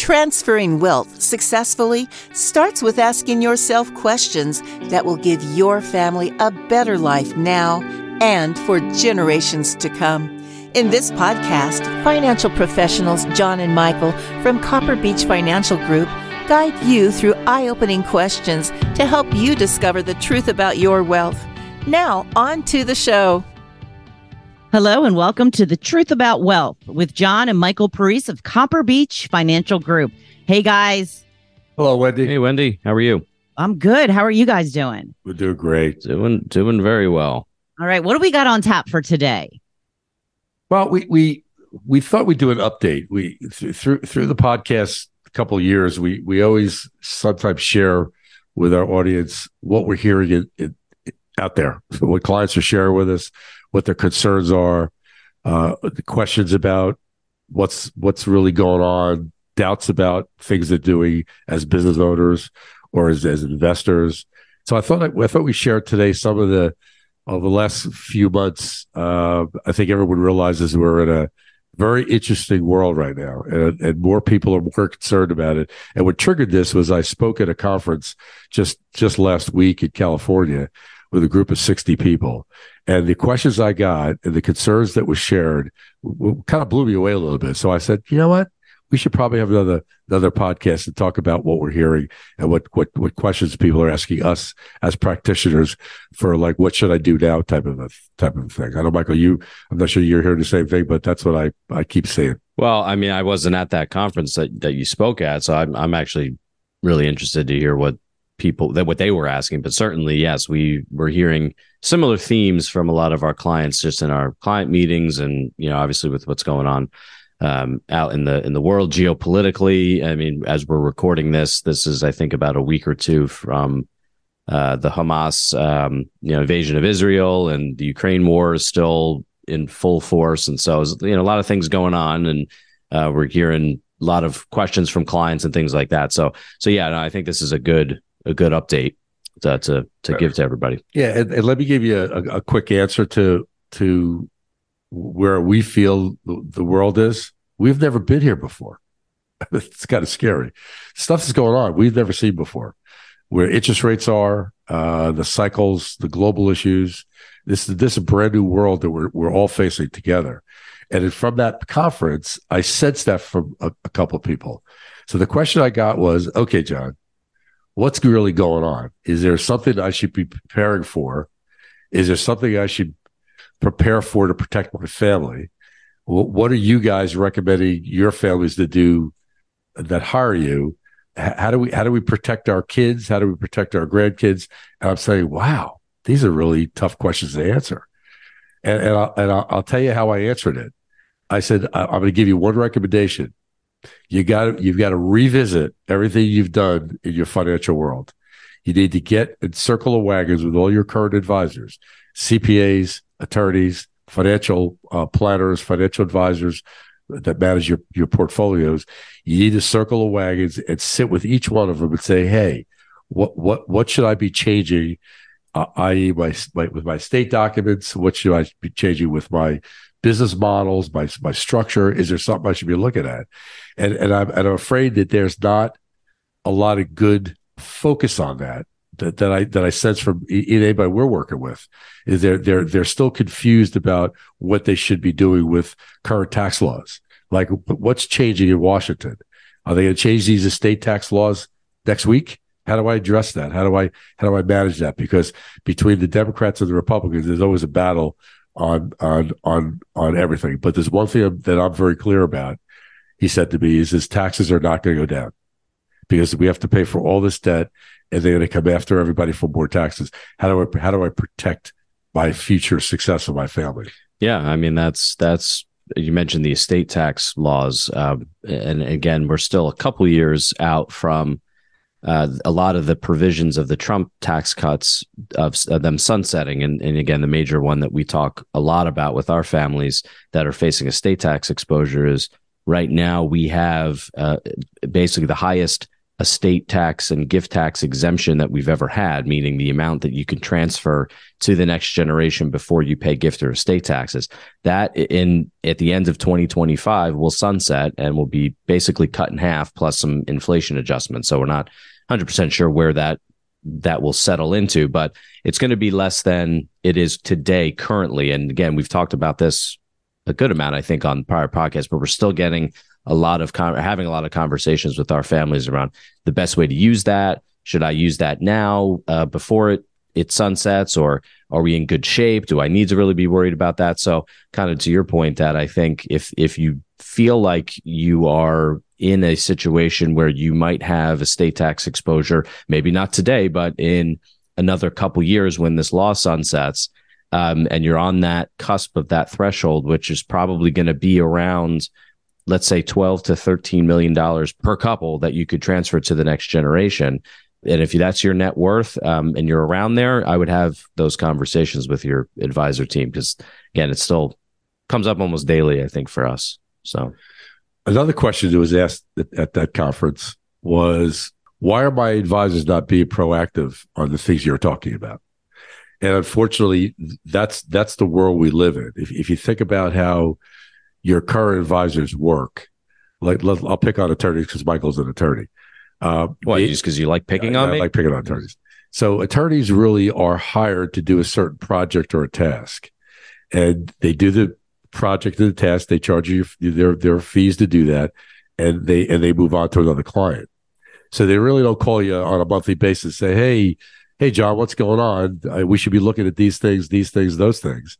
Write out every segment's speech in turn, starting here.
Transferring wealth successfully starts with asking yourself questions that will give your family a better life now and for generations to come. In this podcast, financial professionals John and Michael from Copper Beach Financial Group guide you through eye-opening questions to help you discover the truth about your wealth. Now, on to the show. Hello and welcome to The Truth About Wealth with John and Michael Parise of Copper Beach Financial Group. Hey, guys. Hello, Wendy. Hey, Wendy. How are you? I'm good. How are you guys doing? We're doing great. Doing very well. All right. What do we got on tap for today? Well, we thought we'd do an update. We through the podcast a couple of years, we always sometimes share with our audience what we're hearing out there, so what clients are sharing with us, what their concerns are, the questions about what's really going on, doubts about things they're doing as business owners or as investors. So I thought we shared today some of the. Over the last few months, I think everyone realizes we're in a very interesting world right now, and more people are more concerned about it. And what triggered this was I spoke at a conference just last week in California with a group of 60 people. And the questions I got and the concerns that were shared kind of blew me away a little bit. So I said, you know what? We should probably have another podcast and talk about what we're hearing and what questions people are asking us as practitioners for, like, what should I do now type of thing. I know, Michael, I'm not sure you're hearing the same thing, but that's what I keep saying. Well, I mean, I wasn't at that conference that you spoke at, so I'm actually really interested to hear what people what they were asking. But certainly, yes, we were hearing similar themes from a lot of our clients just in our client meetings, and obviously with what's going on out in the world geopolitically. I mean, as we're recording this is, I think, about a week or two from the Hamas invasion of Israel, and the Ukraine war is still in full force. And so, a lot of things going on, and we're hearing a lot of questions from clients and things like that. So yeah, no, I think this is a good update to give to everybody. Yeah, and let me give you a quick answer to where we feel the world is. We've never been here before. It's kind of scary. Stuff that's going on we've never seen before. Where interest rates are, the cycles, the global issues. This brand new world that we're all facing together. And from that conference, I sensed that from a couple of people. So the question I got was, okay, John, what's really going on? Is there something I should be preparing for? Is there something I should prepare for to protect my family? What are you guys recommending your families to do that hire you? How do we protect our kids? How do we protect our grandkids? And I'm saying, wow, these are really tough questions to answer. And I'll tell you how I answered it. I said, I'm going to give you one recommendation. You've got to revisit everything you've done in your financial world. You need to get and circle the wagons with all your current advisors, CPAs, attorneys, financial planners, financial advisors that manage your portfolios. You need to circle the wagons and sit with each one of them and say, hey, what should I be changing, i.e. with my state documents? What should I be changing with my business models, my structure? Is there something I should be looking at? And I'm afraid that there's not a lot of good focus on that I sense from anybody we're working with. Is they're still confused about what they should be doing with current tax laws. Like, what's changing in Washington? Are they going to change these estate tax laws next week? How do I address that? How do I manage that? Because between the Democrats and the Republicans, there's always a battle on everything. But there's one thing that I'm very clear about. He said to me, "Is his taxes are not going to go down because we have to pay for all this debt." And they're going to come after everybody for more taxes. How do I protect my future success of my family? Yeah, I mean, that's you mentioned the estate tax laws, and again, we're still a couple years out from a lot of the provisions of the Trump tax cuts of them sunsetting, and again, the major one that we talk a lot about with our families that are facing estate tax exposure is right now we have basically the highest estate tax and gift tax exemption that we've ever had, meaning the amount that you can transfer to the next generation before you pay gift or estate taxes. That at the end of 2025 will sunset and will be basically cut in half plus some inflation adjustments. So we're not 100% sure where that will settle into, but it's going to be less than it is today currently. And again, we've talked about this a good amount, I think, on prior podcasts, but we're still getting having a lot of conversations with our families around the best way to use that. Should I use that now before it sunsets, or are we in good shape? Do I need to really be worried about that? So kind of to your point, that I think if you feel like you are in a situation where you might have estate tax exposure, maybe not today, but in another couple years when this law sunsets, and you're on that cusp of that threshold, which is probably going to be around, let's say, $12 to $13 million per couple that you could transfer to the next generation. And if that's your net worth and you're around there, I would have those conversations with your advisor team, because, again, it still comes up almost daily, I think, for us. So another question that was asked at that conference was, why are my advisors not being proactive on the things you're talking about? And unfortunately, that's the world we live in. If you think about how your current advisors work, like I'll pick on attorneys because Michael's an attorney. Just because you like picking on me? I like picking on attorneys. So attorneys really are hired to do a certain project or a task, and they do the project and the task. They charge you their fees to do that, and they move on to another client. So they really don't call you on a monthly basis and say, Hey, John, what's going on? We should be looking at these things, those things.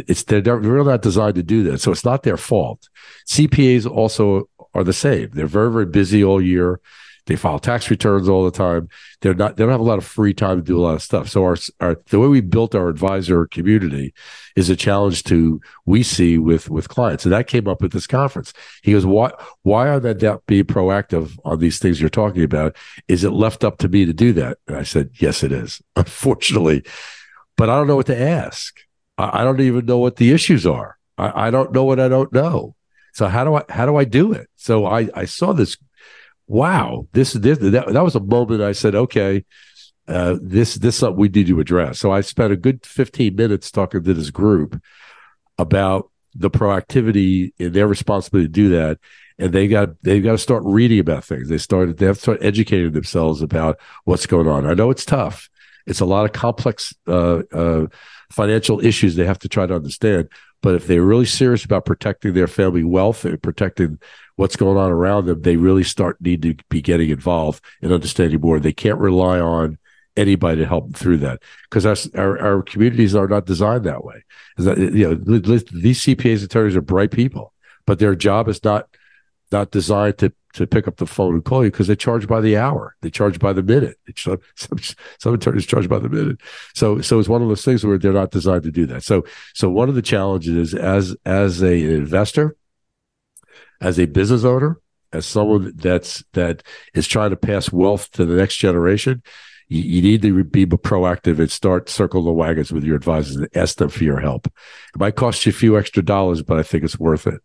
They're really not designed to do that. So it's not their fault. CPAs also are the same. They're very, very busy all year. They file tax returns all the time. They don't have a lot of free time to do a lot of stuff. So the way we built our advisor community is a challenge we see with clients. And that came up at this conference. He goes, why are they not being proactive on these things you're talking about? Is it left up to me to do that? And I said, yes, it is, unfortunately. But I don't know what to ask. I don't even know what the issues are. I don't know what I don't know. So how do I do it? So I saw this. Wow, that was a moment I said, okay, this is something we need to address. So I spent a good 15 minutes talking to this group about the proactivity and their responsibility to do that. And they've got to start reading about things. They have to start educating themselves about what's going on. I know it's tough. It's a lot of complex financial issues they have to try to understand. But if they're really serious about protecting their family wealth and protecting what's going on around them, they really need to be getting involved and understanding more. They can't rely on anybody to help them through that, because our communities are not designed that way. These CPAs and attorneys are bright people, but their job is not designed to pick up the phone and call you, because they charge by the hour. They charge by the minute. Some attorneys charge by the minute. So it's one of those things where they're not designed to do that. So one of the challenges is, as an investor, as a business owner, as someone that is trying to pass wealth to the next generation, you need to be proactive and start circling the wagons with your advisors and ask them for your help. It might cost you a few extra dollars, but I think it's worth it.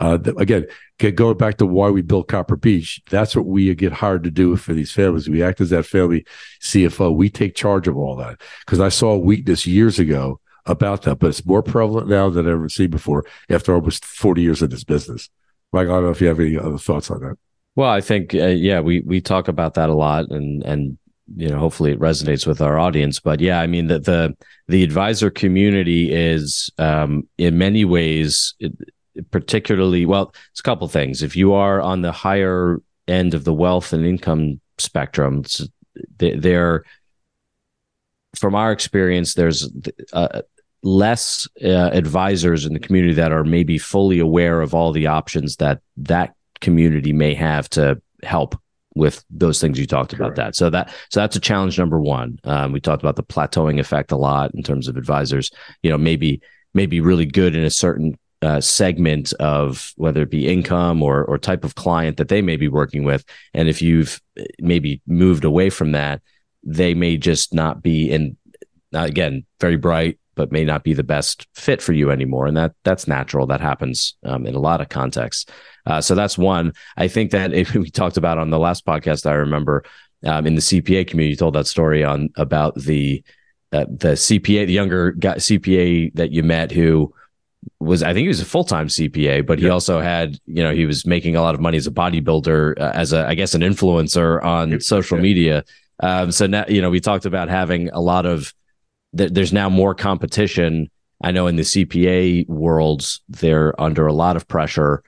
Again, going back to why we built Copper Beach, that's what we get hired to do for these families. We act as that family CFO. We take charge of all that, because I saw a weakness years ago about that, but it's more prevalent now than I've ever seen before after almost 40 years in this business. Mike, I don't know if you have any other thoughts on that. Well, I think, we talk about that a lot, and hopefully it resonates with our audience. But yeah, I mean, the advisor community is in many ways... particularly, well, it's a couple things. If you are on the higher end of the wealth and income spectrum, from our experience, there's less advisors in the community that are maybe fully aware of all the options that community may have to help with those things you talked about. Correct. So that's a challenge number one. We talked about the plateauing effect a lot in terms of advisors. Maybe really good in a certain segment of whether it be income or type of client that they may be working with. And if you've maybe moved away from that, they may just not be in, again, very bright, but may not be the best fit for you anymore. And that's natural. That happens in a lot of contexts. So that's one. I think that if we talked about on the last podcast, I remember in the CPA community, you told that story on about the CPA, the younger guy, CPA that you met who was, I think he was a full-time CPA, but he also had, he was making a lot of money as a bodybuilder, as a, I guess, an influencer on social media. So now, we talked about having a lot of, there's now more competition. I know in the CPA worlds, they're under a lot of pressure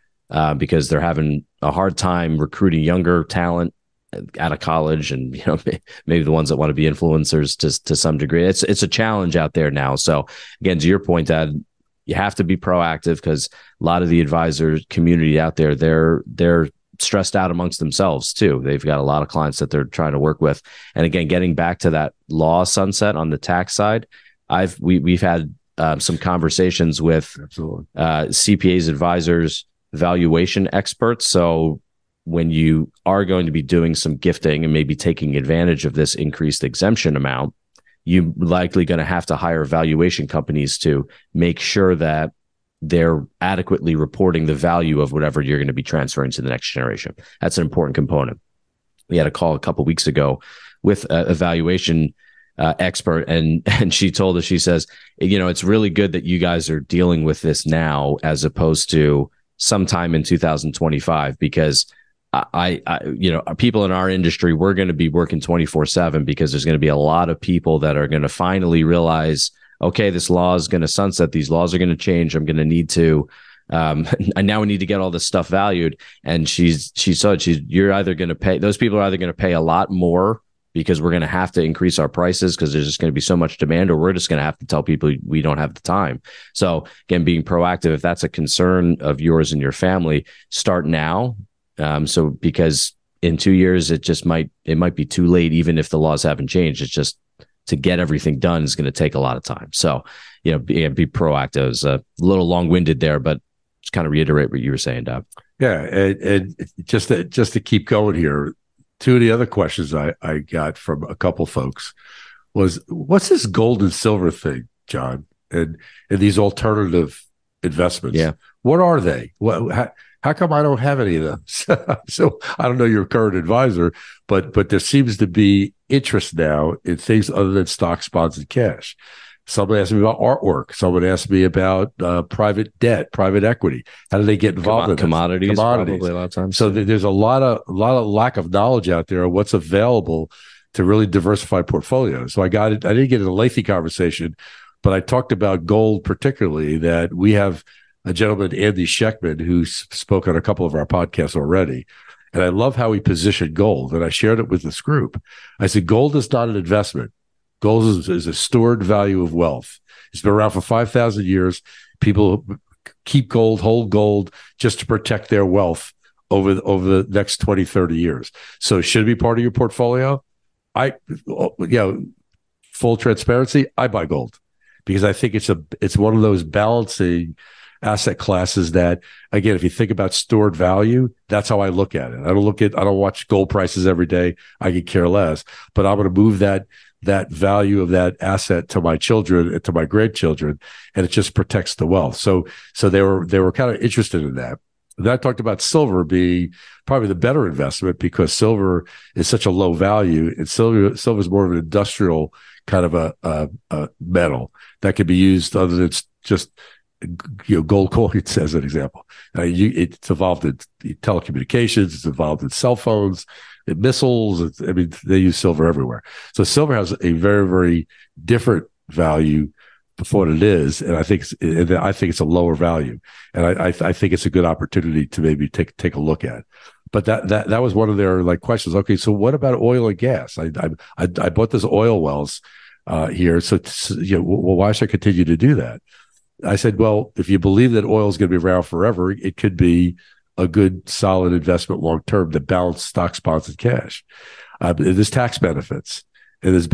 because they're having a hard time recruiting younger talent out of college, and maybe the ones that want to be influencers to some degree. It's a challenge out there now. So again, to your point, Dad, you have to be proactive because a lot of the advisor community out there, they're stressed out amongst themselves too. They've got a lot of clients that they're trying to work with. And again, getting back to that law sunset on the tax side, we've had some conversations with CPAs, advisors, valuation experts. So when you are going to be doing some gifting and maybe taking advantage of this increased exemption amount, you're likely going to have to hire valuation companies to make sure that they're adequately reporting the value of whatever you're going to be transferring to the next generation. That's an important component. We had a call a couple of weeks ago with a valuation expert, and she told us, she says, it's really good that you guys are dealing with this now as opposed to sometime in 2025, because I people in our industry, we're going to be working 24/7 because there's going to be a lot of people that are going to finally realize, okay, this law is going to sunset. These laws are going to change. I'm going to need to, now we need to get all this stuff valued. And she said, you're either going to pay, those people are either going to pay a lot more because we're going to have to increase our prices because there's just going to be so much demand, or we're just going to have to tell people we don't have the time. So again, being proactive, if that's a concern of yours and your family, start now. So because in 2 years, it might be too late, even if the laws haven't changed. It's just to get everything done is going to take a lot of time. So, be proactive. It's a little long-winded there, but just kind of reiterate what you were saying, Doc. Yeah. And just to keep going here, two of the other questions I got from a couple folks was, what's this gold and silver thing, John, and these alternative investments? Yeah. What are they? How come I don't have any of those? So I don't know your current advisor, but there seems to be interest now in things other than stocks, bonds, and cash. Someone asked me about artwork. Someone asked me about private debt, private equity. How do they get involved in commodities? Probably a lot of times. So there's a lot of lack of knowledge out there on what's available to really diversify portfolios. So I got it. I didn't get into a lengthy conversation, but I talked about gold particularly, that we have a gentleman, Andy Sheckman, who spoke on a couple of our podcasts already. And I love how he positioned gold. And I shared it with this group. I said, gold is not an investment. Gold is a stored value of wealth. It's been around for 5,000 years. People keep gold, hold gold, just to protect their wealth over the next 20, 30 years. So it should be part of your portfolio. Full transparency, I buy gold because I think it's one of those balancing asset classes that, again, if you think about stored value, that's how I look at it. I don't watch gold prices every day. I could care less, but I'm going to move that value of that asset to my children and to my grandchildren, and it just protects the wealth. So they were kind of interested in that. And I talked about silver being probably the better investment because silver is such a low value, and silver is more of an industrial kind of a metal that could be used other than just gold coins as an example. It's involved in telecommunications. It's involved in cell phones, in missiles. They use silver everywhere. So silver has a very, very different value before it is, and I think it's a lower value. And I think it's a good opportunity to maybe take a look at. But that was one of their questions. Okay, so what about oil and gas? I bought this oil wells here. So why should I continue to do that? I said, well, if you believe that oil is going to be around forever, it could be a good, solid investment long-term to balance stocks, bonds, and cash. There's tax benefits, and there's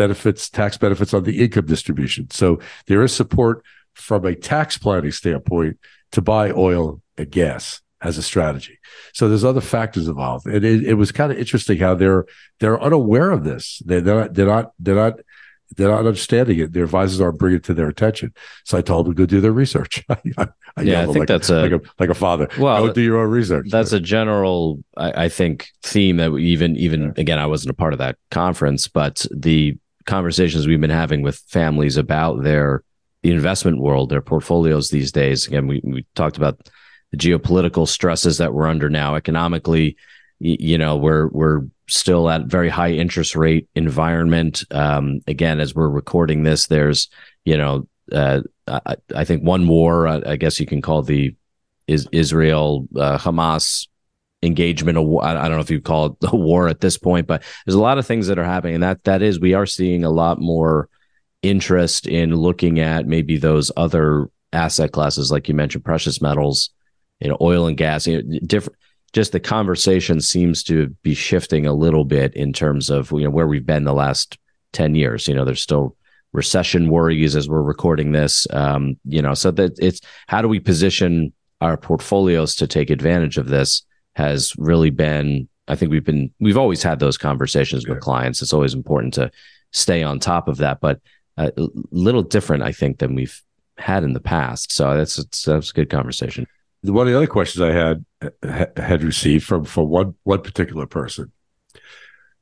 tax benefits on the income distribution. So there is support from a tax planning standpoint to buy oil and gas as a strategy. So there's other factors involved. And it was kind of interesting how they're unaware of this. They're not They're not understanding it. Their advisors aren't bringing it to their attention. So I told them to go do their research. I think that's like a father. Well, go do your own research. That's a general, I think, theme that we even again, I wasn't a part of that conference, but the conversations we've been having with families about the investment world, their portfolios these days. Again, we talked about the geopolitical stresses that we're under now economically. You know, we're still at very high interest rate environment. Again, as we're recording this, there's, you know, I think one war, I guess you can call the Israel Hamas engagement. I don't know if you call it a war at this point, but there's a lot of things that are happening. And that is, we are seeing a lot more interest in looking at maybe those other asset classes, like you mentioned, precious metals, you know, oil and gas, you know, different. Just the conversation seems to be shifting a little bit in terms of, you know, where we've been the last 10 years. You know, there's still recession worries as we're recording this. You know, so that it's how do we position our portfolios to take advantage of this has really been, I think we've always had those conversations with clients. It's always important to stay on top of that, but a little different, I think, than we've had in the past. So that's a good conversation. One of the other questions I had received from one particular person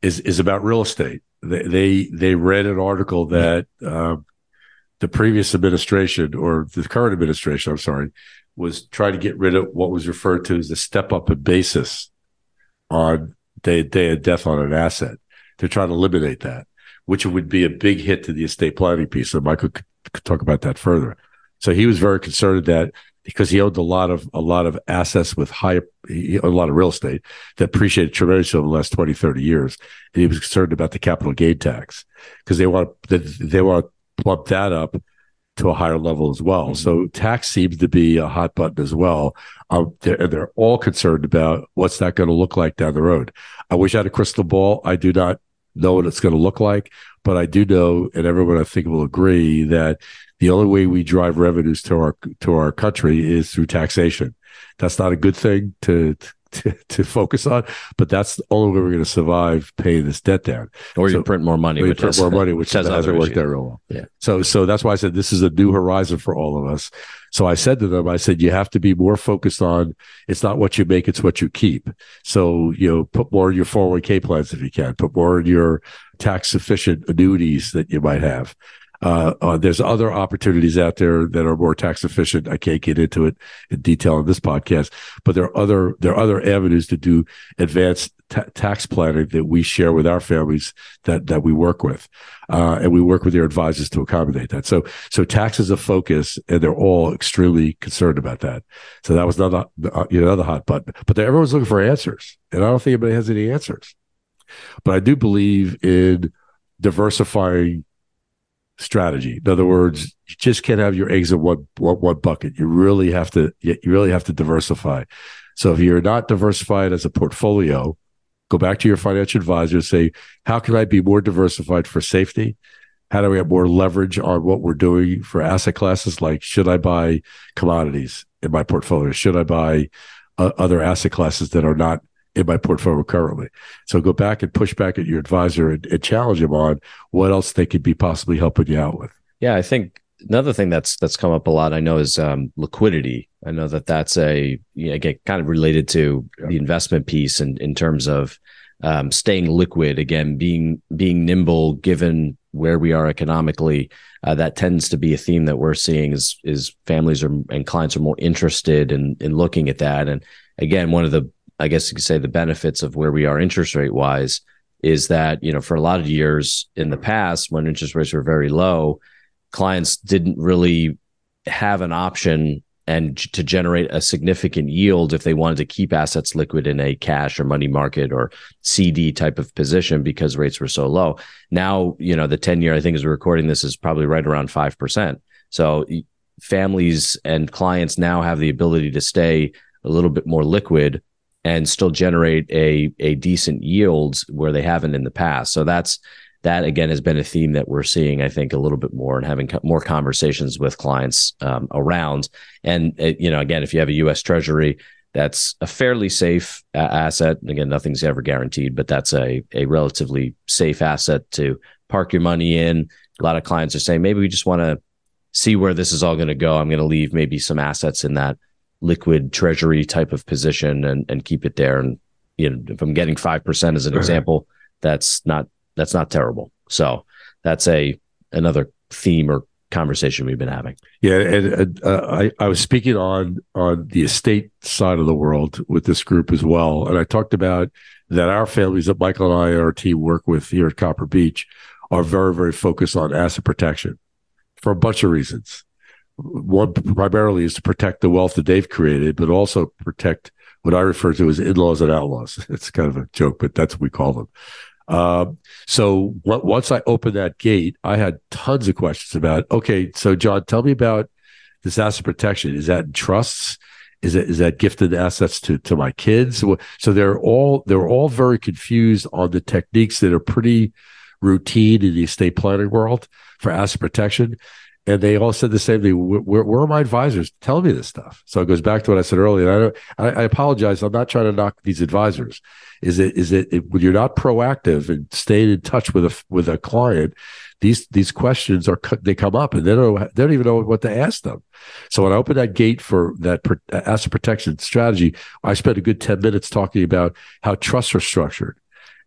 is about real estate. They read an article that the previous administration, or the current administration, I'm sorry, was trying to get rid of what was referred to as the step up in basis on day of death on an asset. They're trying to eliminate that, which would be a big hit to the estate planning piece. So Michael could talk about that further. So he was very concerned that, because he owned a lot of assets with a lot of real estate that appreciated tremendously over the last 20, 30 years. And he was concerned about the capital gain tax, because they want to plump that up to a higher level as well. Mm-hmm. So tax seems to be a hot button as well. They're all concerned about what's that going to look like down the road. I wish I had a crystal ball. I do not know what it's going to look like, but I do know, and everyone I think will agree, that the only way we drive revenues to our country is through taxation. That's not a good thing to focus on, but that's the only way we're going to survive paying this debt down. Or you print more money, which hasn't worked out real well. Yeah. So that's why I said this is a new horizon for all of us. So I said to them, I said, you have to be more focused on, it's not what you make, it's what you keep. So, you know, put more in your 401k plans if you can, put more in your tax efficient annuities that you might have. There's other opportunities out there that are more tax efficient. I can't get into it in detail on this podcast, but there are other avenues to do advanced tax planning that we share with our families that we work with, and we work with their advisors to accommodate that. So tax is a focus, and they're all extremely concerned about that. So that was another hot button. But everyone's looking for answers, and I don't think anybody has any answers. But I do believe in diversifying strategy. In other words, you just can't have your eggs in one bucket. You really have to diversify. So if you're not diversified as a portfolio, go back to your financial advisor and say, how can I be more diversified for safety? How do we have more leverage on what we're doing for asset classes? Like, should I buy commodities in my portfolio? Should I buy other asset classes that are not in my portfolio currently? So go back and push back at your advisor and challenge them on what else they could be possibly helping you out with. Yeah, I think another thing that's come up a lot, I know, is liquidity. I know that's a, you know, again, kind of related to the investment piece, and in terms of staying liquid, again, being nimble given where we are economically. That tends to be a theme that we're seeing is families and clients are more interested in looking at that. And again, one of the, I guess you could say, the benefits of where we are interest rate wise is that, you know, for a lot of years in the past, when interest rates were very low, clients didn't really have an option and to generate a significant yield if they wanted to keep assets liquid in a cash or money market or CD type of position, because rates were so low. Now, you know, the 10-year, I think, as we're recording this, is probably right around 5%. So families and clients now have the ability to stay a little bit more liquid and still generate a decent yield where they haven't in the past. So that again has been a theme that we're seeing, I think, a little bit more, and having more conversations with clients around. And you know, again, if you have a U.S. Treasury, that's a fairly safe asset. Again, nothing's ever guaranteed, but that's a relatively safe asset to park your money in. a lot of clients are saying, maybe we just want to see where this is all going to go. I'm going to leave maybe some assets in that liquid treasury type of position and keep it there. And you know, if I'm getting 5% as an example, that's not terrible. So that's another theme or conversation we've been having. Yeah, and I was speaking on the estate side of the world with this group as well, and I talked about that our families that Michael and I and our team work with here at Copper Beach are very, very focused on asset protection for a bunch of reasons. One primarily is to protect the wealth that they've created, but also protect what I refer to as in-laws and outlaws. It's kind of a joke, but that's what we call them. So once I opened that gate, I had tons of questions about, okay, so John, tell me about this asset protection. Is that in trusts? Is that gifted assets to my kids? So they're all very confused on the techniques that are pretty routine in the estate planning world for asset protection. And they all said the same thing. Where are my advisors telling me this stuff? So it goes back to what I said earlier. I apologize. I'm not trying to knock these advisors. Is it when you're not proactive and staying in touch with a client, these questions they come up and they don't even know what to ask them. So when I opened that gate for that asset protection strategy, I spent a good 10 minutes talking about how trusts are structured.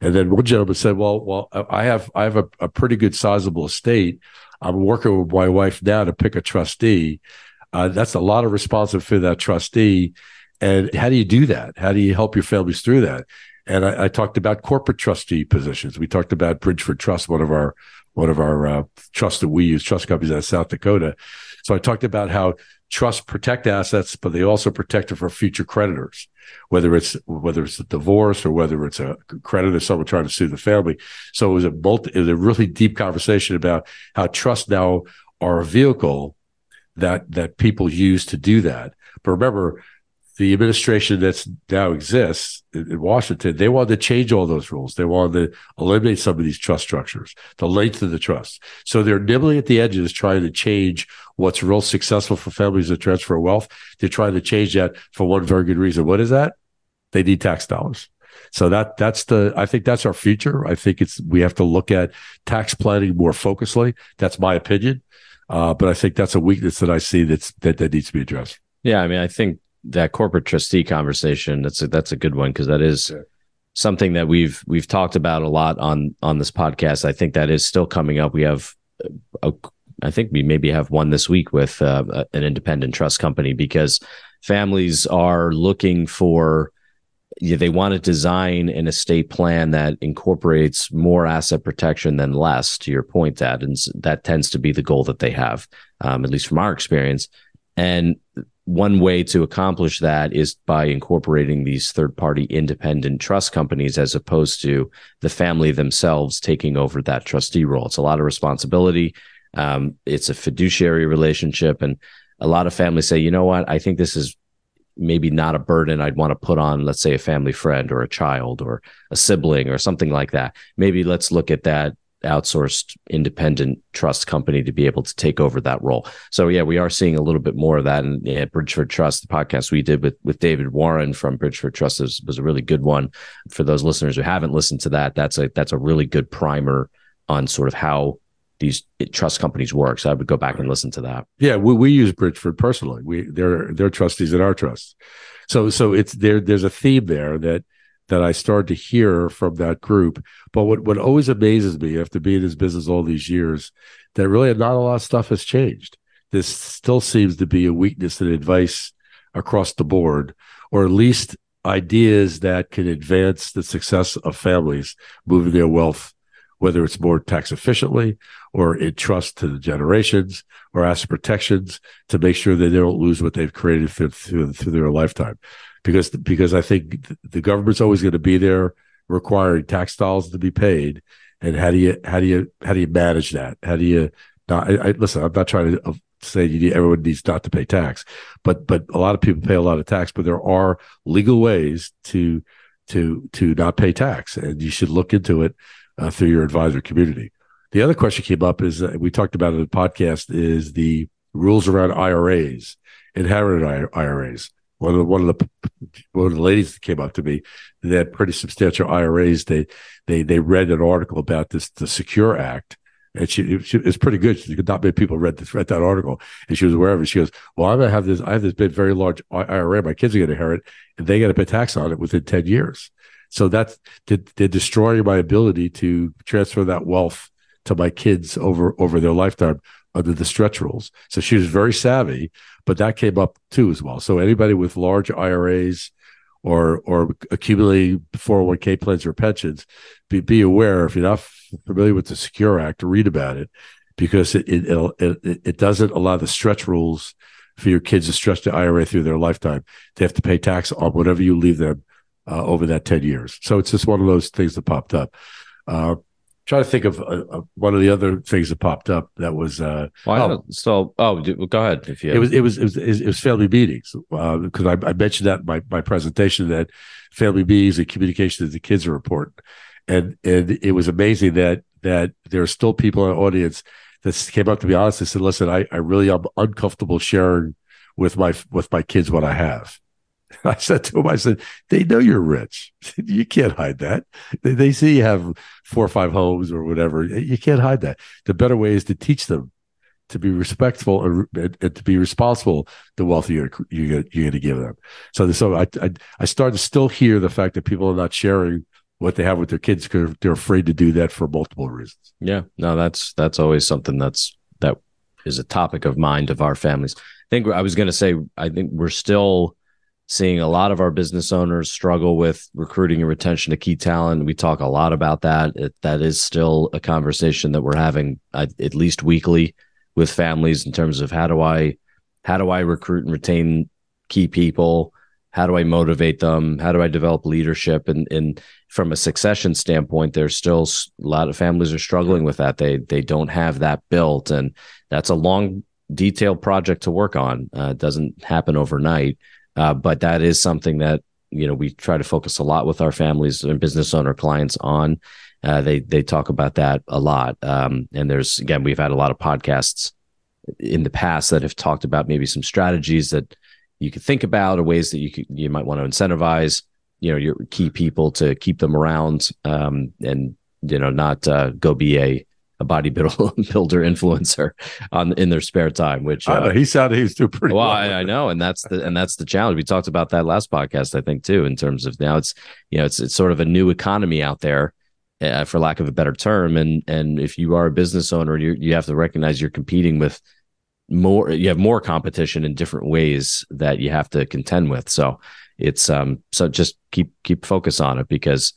And then one gentleman said, well, I have a pretty good sizable estate. I'm working with my wife now to pick a trustee. That's a lot of responsibility for that trustee. And how do you do that? How do you help your families through that? And I talked about corporate trustee positions. We talked about Bridgeford Trust, one of our trusts that we use, trust companies out of South Dakota. So I talked about how trusts protect assets, but they also protect it for future creditors, whether it's a divorce or whether it's a creditor, someone trying to sue the family. So it was a really deep conversation about how trusts now are a vehicle that people use to do that. But remember, the administration that now exists in Washington, they wanted to change all those rules. They wanted to eliminate some of these trust structures, the length of the trust. So they're nibbling at the edges, trying to change what's real successful for families that transfer wealth. They're trying to change that for one very good reason. What is that? They need tax dollars. So I think that's our future. I think we have to look at tax planning more focusedly. That's my opinion. But I think that's a weakness that I see that needs to be addressed. Yeah. I mean, I think that corporate trustee conversation, that's a good one, because that is something that we've talked about a lot on this podcast. I think that is still coming up. We have, I think we maybe have one this week with an independent trust company, because families are looking for, they want to design an estate plan that incorporates more asset protection than less, to your point, and that tends to be the goal that they have, at least from our experience. And one way to accomplish that is by incorporating these third-party independent trust companies, as opposed to the family themselves taking over that trustee role. It's a lot of responsibility. It's a fiduciary relationship. And a lot of families say, you know what, I think this is maybe not a burden I'd want to put on, let's say, a family friend or a child or a sibling or something like that. Maybe let's look at that outsourced independent trust company to be able to take over that role. So yeah, we are seeing a little bit more of that. And yeah, Bridgeford Trust, the podcast we did with David Warren from Bridgeford Trust was a really good one. For those listeners who haven't listened to that, that's a really good primer on sort of how these trust companies work. So I would go back and listen to that. Yeah, we use Bridgeford personally. They're trustees in our trust. So it's there's a theme there that I started to hear from that group. But what always amazes me, after being in this business all these years, that really not a lot of stuff has changed. This still seems to be a weakness in advice across the board, or at least ideas that can advance the success of families moving their wealth, whether it's more tax efficiently or in trust to the generations or asset protections to make sure that they don't lose what they've created through their lifetime. Because I think the government's always going to be there, requiring tax dollars to be paid, and how do you manage that? How do you not? Listen, I'm not trying to say everyone needs not to pay tax, but a lot of people pay a lot of tax. But there are legal ways to not pay tax, and you should look into it through your advisor community. The other question came up is we talked about it in the podcast is the rules around IRAs, inherited IRAs. One of the ladies that came up to me, they had pretty substantial IRAs. They read an article about the SECURE Act And it's pretty good. Not many people read that article. And she was aware of it. She goes, well, I have this big, very large IRA. My kids are going to inherit, and they got to pay tax on it within 10 years. So that's, they're destroying my ability to transfer that wealth to my kids over their lifetime under the stretch rules. So she was very savvy, but that came up too as well. So anybody with large IRAs or accumulating 401k plans or pensions, be aware, if you're not familiar with the SECURE Act, read about it, because it doesn't allow the stretch rules for your kids to stretch the IRA through their lifetime. They have to pay tax on whatever you leave them over that 10 years. So it's just one of those things that popped up. Try to think of one of the other things that popped up that was. Go ahead. If you it was family meetings, because I mentioned that in my presentation, that family meetings and communication to the kids are important, and it was amazing that there are still people in the audience that came up to be honest and said, "Listen, I really am uncomfortable sharing with my kids what I have." I said to him, they know you're rich. You can't hide that. They see you have 4 or 5 homes or whatever. You can't hide that. The better way is to teach them to be respectful and to be responsible, the wealth you're going to give them. So I started to still hear the fact that people are not sharing what they have with their kids because they're afraid to do that for multiple reasons. Yeah. No, that's always something that is a topic of mind of our families. I think we're still seeing a lot of our business owners struggle with recruiting and retention of key talent. We talk a lot about that. That is still a conversation that we're having at least weekly with families in terms of how do I recruit and retain key people? How do I motivate them? How do I develop leadership? And from a succession standpoint, there's still a lot of families are struggling with that. They don't have that built, and that's a long, detailed project to work on. It doesn't happen overnight. But that is something that, we try to focus a lot with our families and business owner clients on. They talk about that a lot. And there's, again, we've had a lot of podcasts in the past that have talked about maybe some strategies that you could think about or ways that you might want to incentivize, your key people to keep them around, and not go be a bodybuilder influencer in their spare time, which he sounded he was doing pretty well. I know, and that's the challenge. We talked about that last podcast, I think, too, in terms of now it's sort of a new economy out there, for lack of a better term. And if you are a business owner, you have to recognize you're competing with more. You have more competition in different ways that you have to contend with. So it's so just keep focus on it, because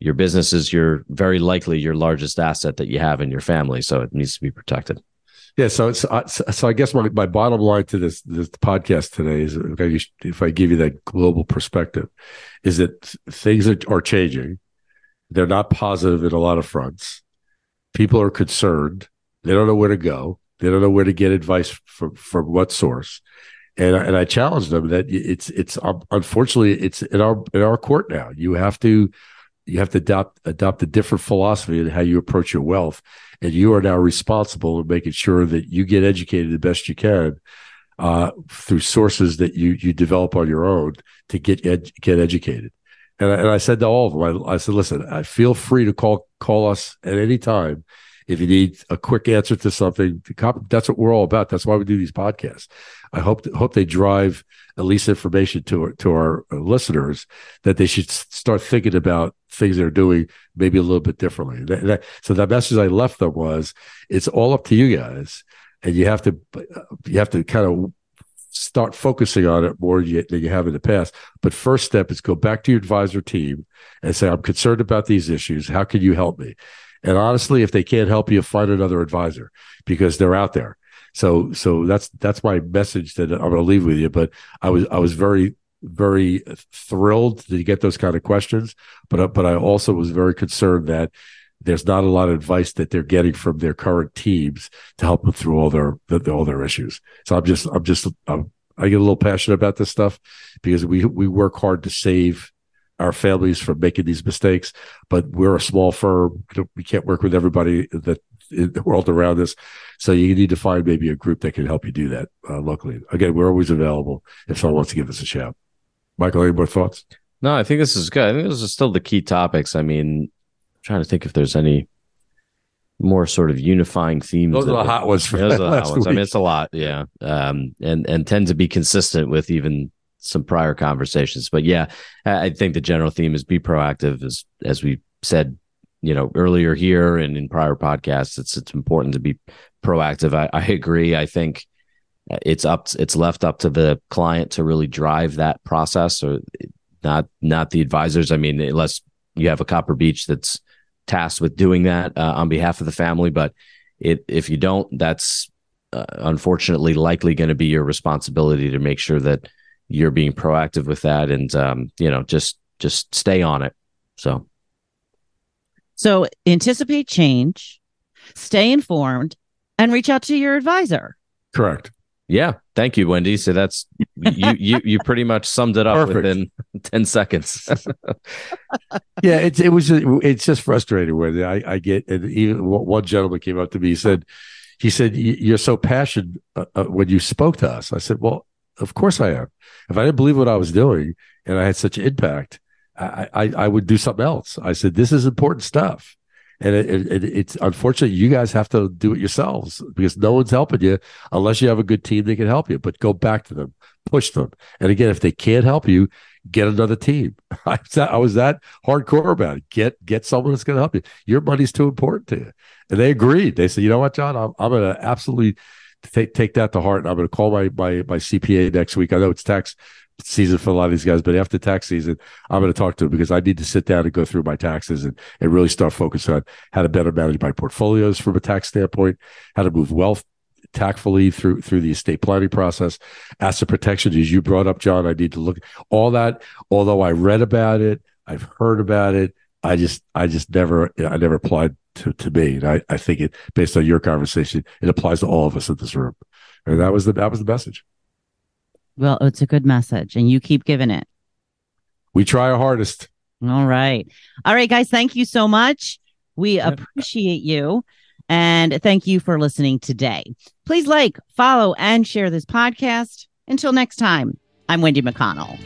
your business is very likely your largest asset that you have in your family, so it needs to be protected. Yeah, so I guess my bottom line to this podcast today is, if I give you that global perspective, is that things are changing. They're not positive in a lot of fronts. People are concerned. They don't know where to go. They don't know where to get advice from what source. And I challenge them that it's unfortunately it's in our court now. You have to adopt a different philosophy in how you approach your wealth, and you are now responsible in making sure that you get educated the best you can through sources that you develop on your own to get educated. And I said to all of them, I said, listen, feel free to call us at any time if you need a quick answer to something. That's what we're all about. That's why we do these podcasts. I hope they drive at least information to our listeners that they should start thinking about things they're doing maybe a little bit differently. So that message I left them was, it's all up to you guys, and you have to kind of start focusing on it more than you have in the past. But first step is go back to your advisor team and say, I'm concerned about these issues. How can you help me? And honestly, if they can't help you, find another advisor, because they're out there. So that's my message that I'm going to leave with you. But I was very, very thrilled to get those kind of questions. But I also was very concerned that there's not a lot of advice that they're getting from their current teams to help them through all their issues. So I get a little passionate about this stuff, because we work hard to save our families from making these mistakes, but we're a small firm. We can't work with everybody that in the world around us. So you need to find maybe a group that can help you do that locally. Again, we're always available if someone wants to give us a shout. Michael, any more thoughts? No, I think this is good. I think those are still the key topics. I mean, I'm trying to think if there's any more sort of unifying themes. Those are the hot ones. Those are the hot ones. I mean, it's a lot. Yeah. And tend to be consistent with even some prior conversations. But yeah, I think the general theme is be proactive, as we said, you know, earlier here and in prior podcasts. It's important to be proactive. I agree. I think it's left up to the client to really drive that process, or not the advisors. I mean, unless you have a Copper Beach that's tasked with doing that on behalf of the family. But if you don't, that's unfortunately likely going to be your responsibility to make sure that you're being proactive with that, and just stay on it. So anticipate change, stay informed, and reach out to your advisor. Correct. Yeah. Thank you, Wendy. So that's you pretty much summed it up. Perfect. Within 10 seconds. Yeah. It's just frustrating, Wendy. I get it. Even one gentleman came up to me. He said, you're so passionate when you spoke to us. I said, well, of course I am. If I didn't believe what I was doing and I had such an impact, I would do something else. I said, this is important stuff. And it's unfortunate you guys have to do it yourselves, because no one's helping you unless you have a good team that can help you. But go back to them, push them. And again, if they can't help you, get another team. I was that hardcore about it. Get someone that's going to help you. Your money's too important to you. And they agreed. They said, you know what, John, I'm going to absolutely take that to heart. And I'm going to call my CPA next week. I know it's tax season for a lot of these guys, but after tax season, I'm going to talk to them, because I need to sit down and go through my taxes and really start focusing on how to better manage my portfolios from a tax standpoint, how to move wealth tactfully through the estate planning process, asset protection, as you brought up, John. I need to look all that. Although I read about it, I've heard about it, I never applied to me. And I think it, based on your conversation, it applies to all of us in this room. And that was the message. Well, it's a good message, and you keep giving it. We try our hardest. All right, guys. Thank you so much. We appreciate you, and thank you for listening today. Please like, follow, and share this podcast. Until next time, I'm Wendy McConnell.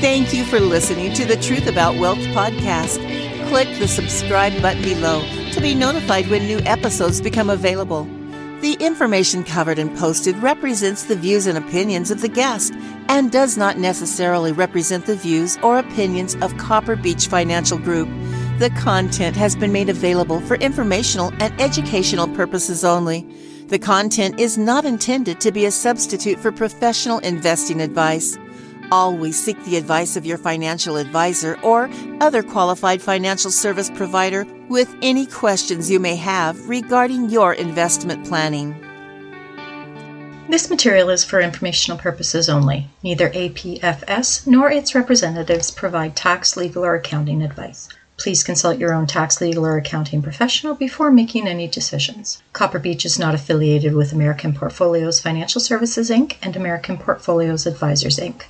Thank you for listening to the Truth About Wealth podcast. Click the subscribe button below to be notified when new episodes become available. The information covered and posted represents the views and opinions of the guest and does not necessarily represent the views or opinions of Copper Beach Financial Group. The content has been made available for informational and educational purposes only. The content is not intended to be a substitute for professional investing advice. Always seek the advice of your financial advisor or other qualified financial service provider with any questions you may have regarding your investment planning. This material is for informational purposes only. Neither APFS nor its representatives provide tax, legal, or accounting advice. Please consult your own tax, legal, or accounting professional before making any decisions. Copper Beach is not affiliated with American Portfolios Financial Services, Inc. and American Portfolios Advisors, Inc.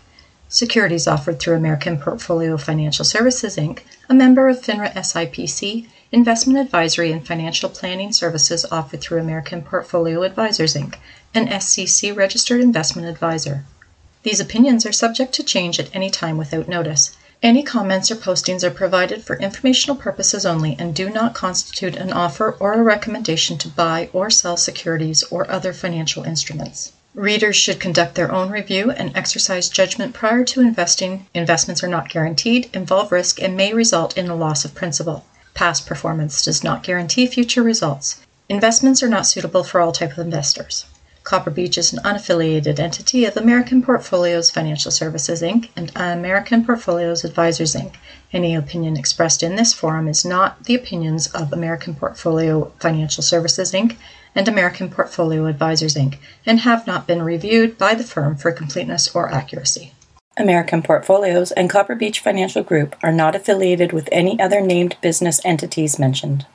Securities offered through American Portfolio Financial Services, Inc., a member of FINRA SIPC. Investment advisory and financial planning services offered through American Portfolio Advisors, Inc., an SEC-registered investment advisor. These opinions are subject to change at any time without notice. Any comments or postings are provided for informational purposes only and do not constitute an offer or a recommendation to buy or sell securities or other financial instruments. Readers should conduct their own review and exercise judgment prior to investing. Investments are not guaranteed, involve risk, and may result in a loss of principal. Past performance does not guarantee future results. Investments are not suitable for all types of investors. Copper Beach is an unaffiliated entity of American Portfolios Financial Services, Inc. and American Portfolios Advisors, Inc. Any opinion expressed in this forum is not the opinions of American Portfolio Financial Services, Inc. and American Portfolio Advisors, Inc., and have not been reviewed by the firm for completeness or accuracy. American Portfolios and Copper Beach Financial Group are not affiliated with any other named business entities mentioned.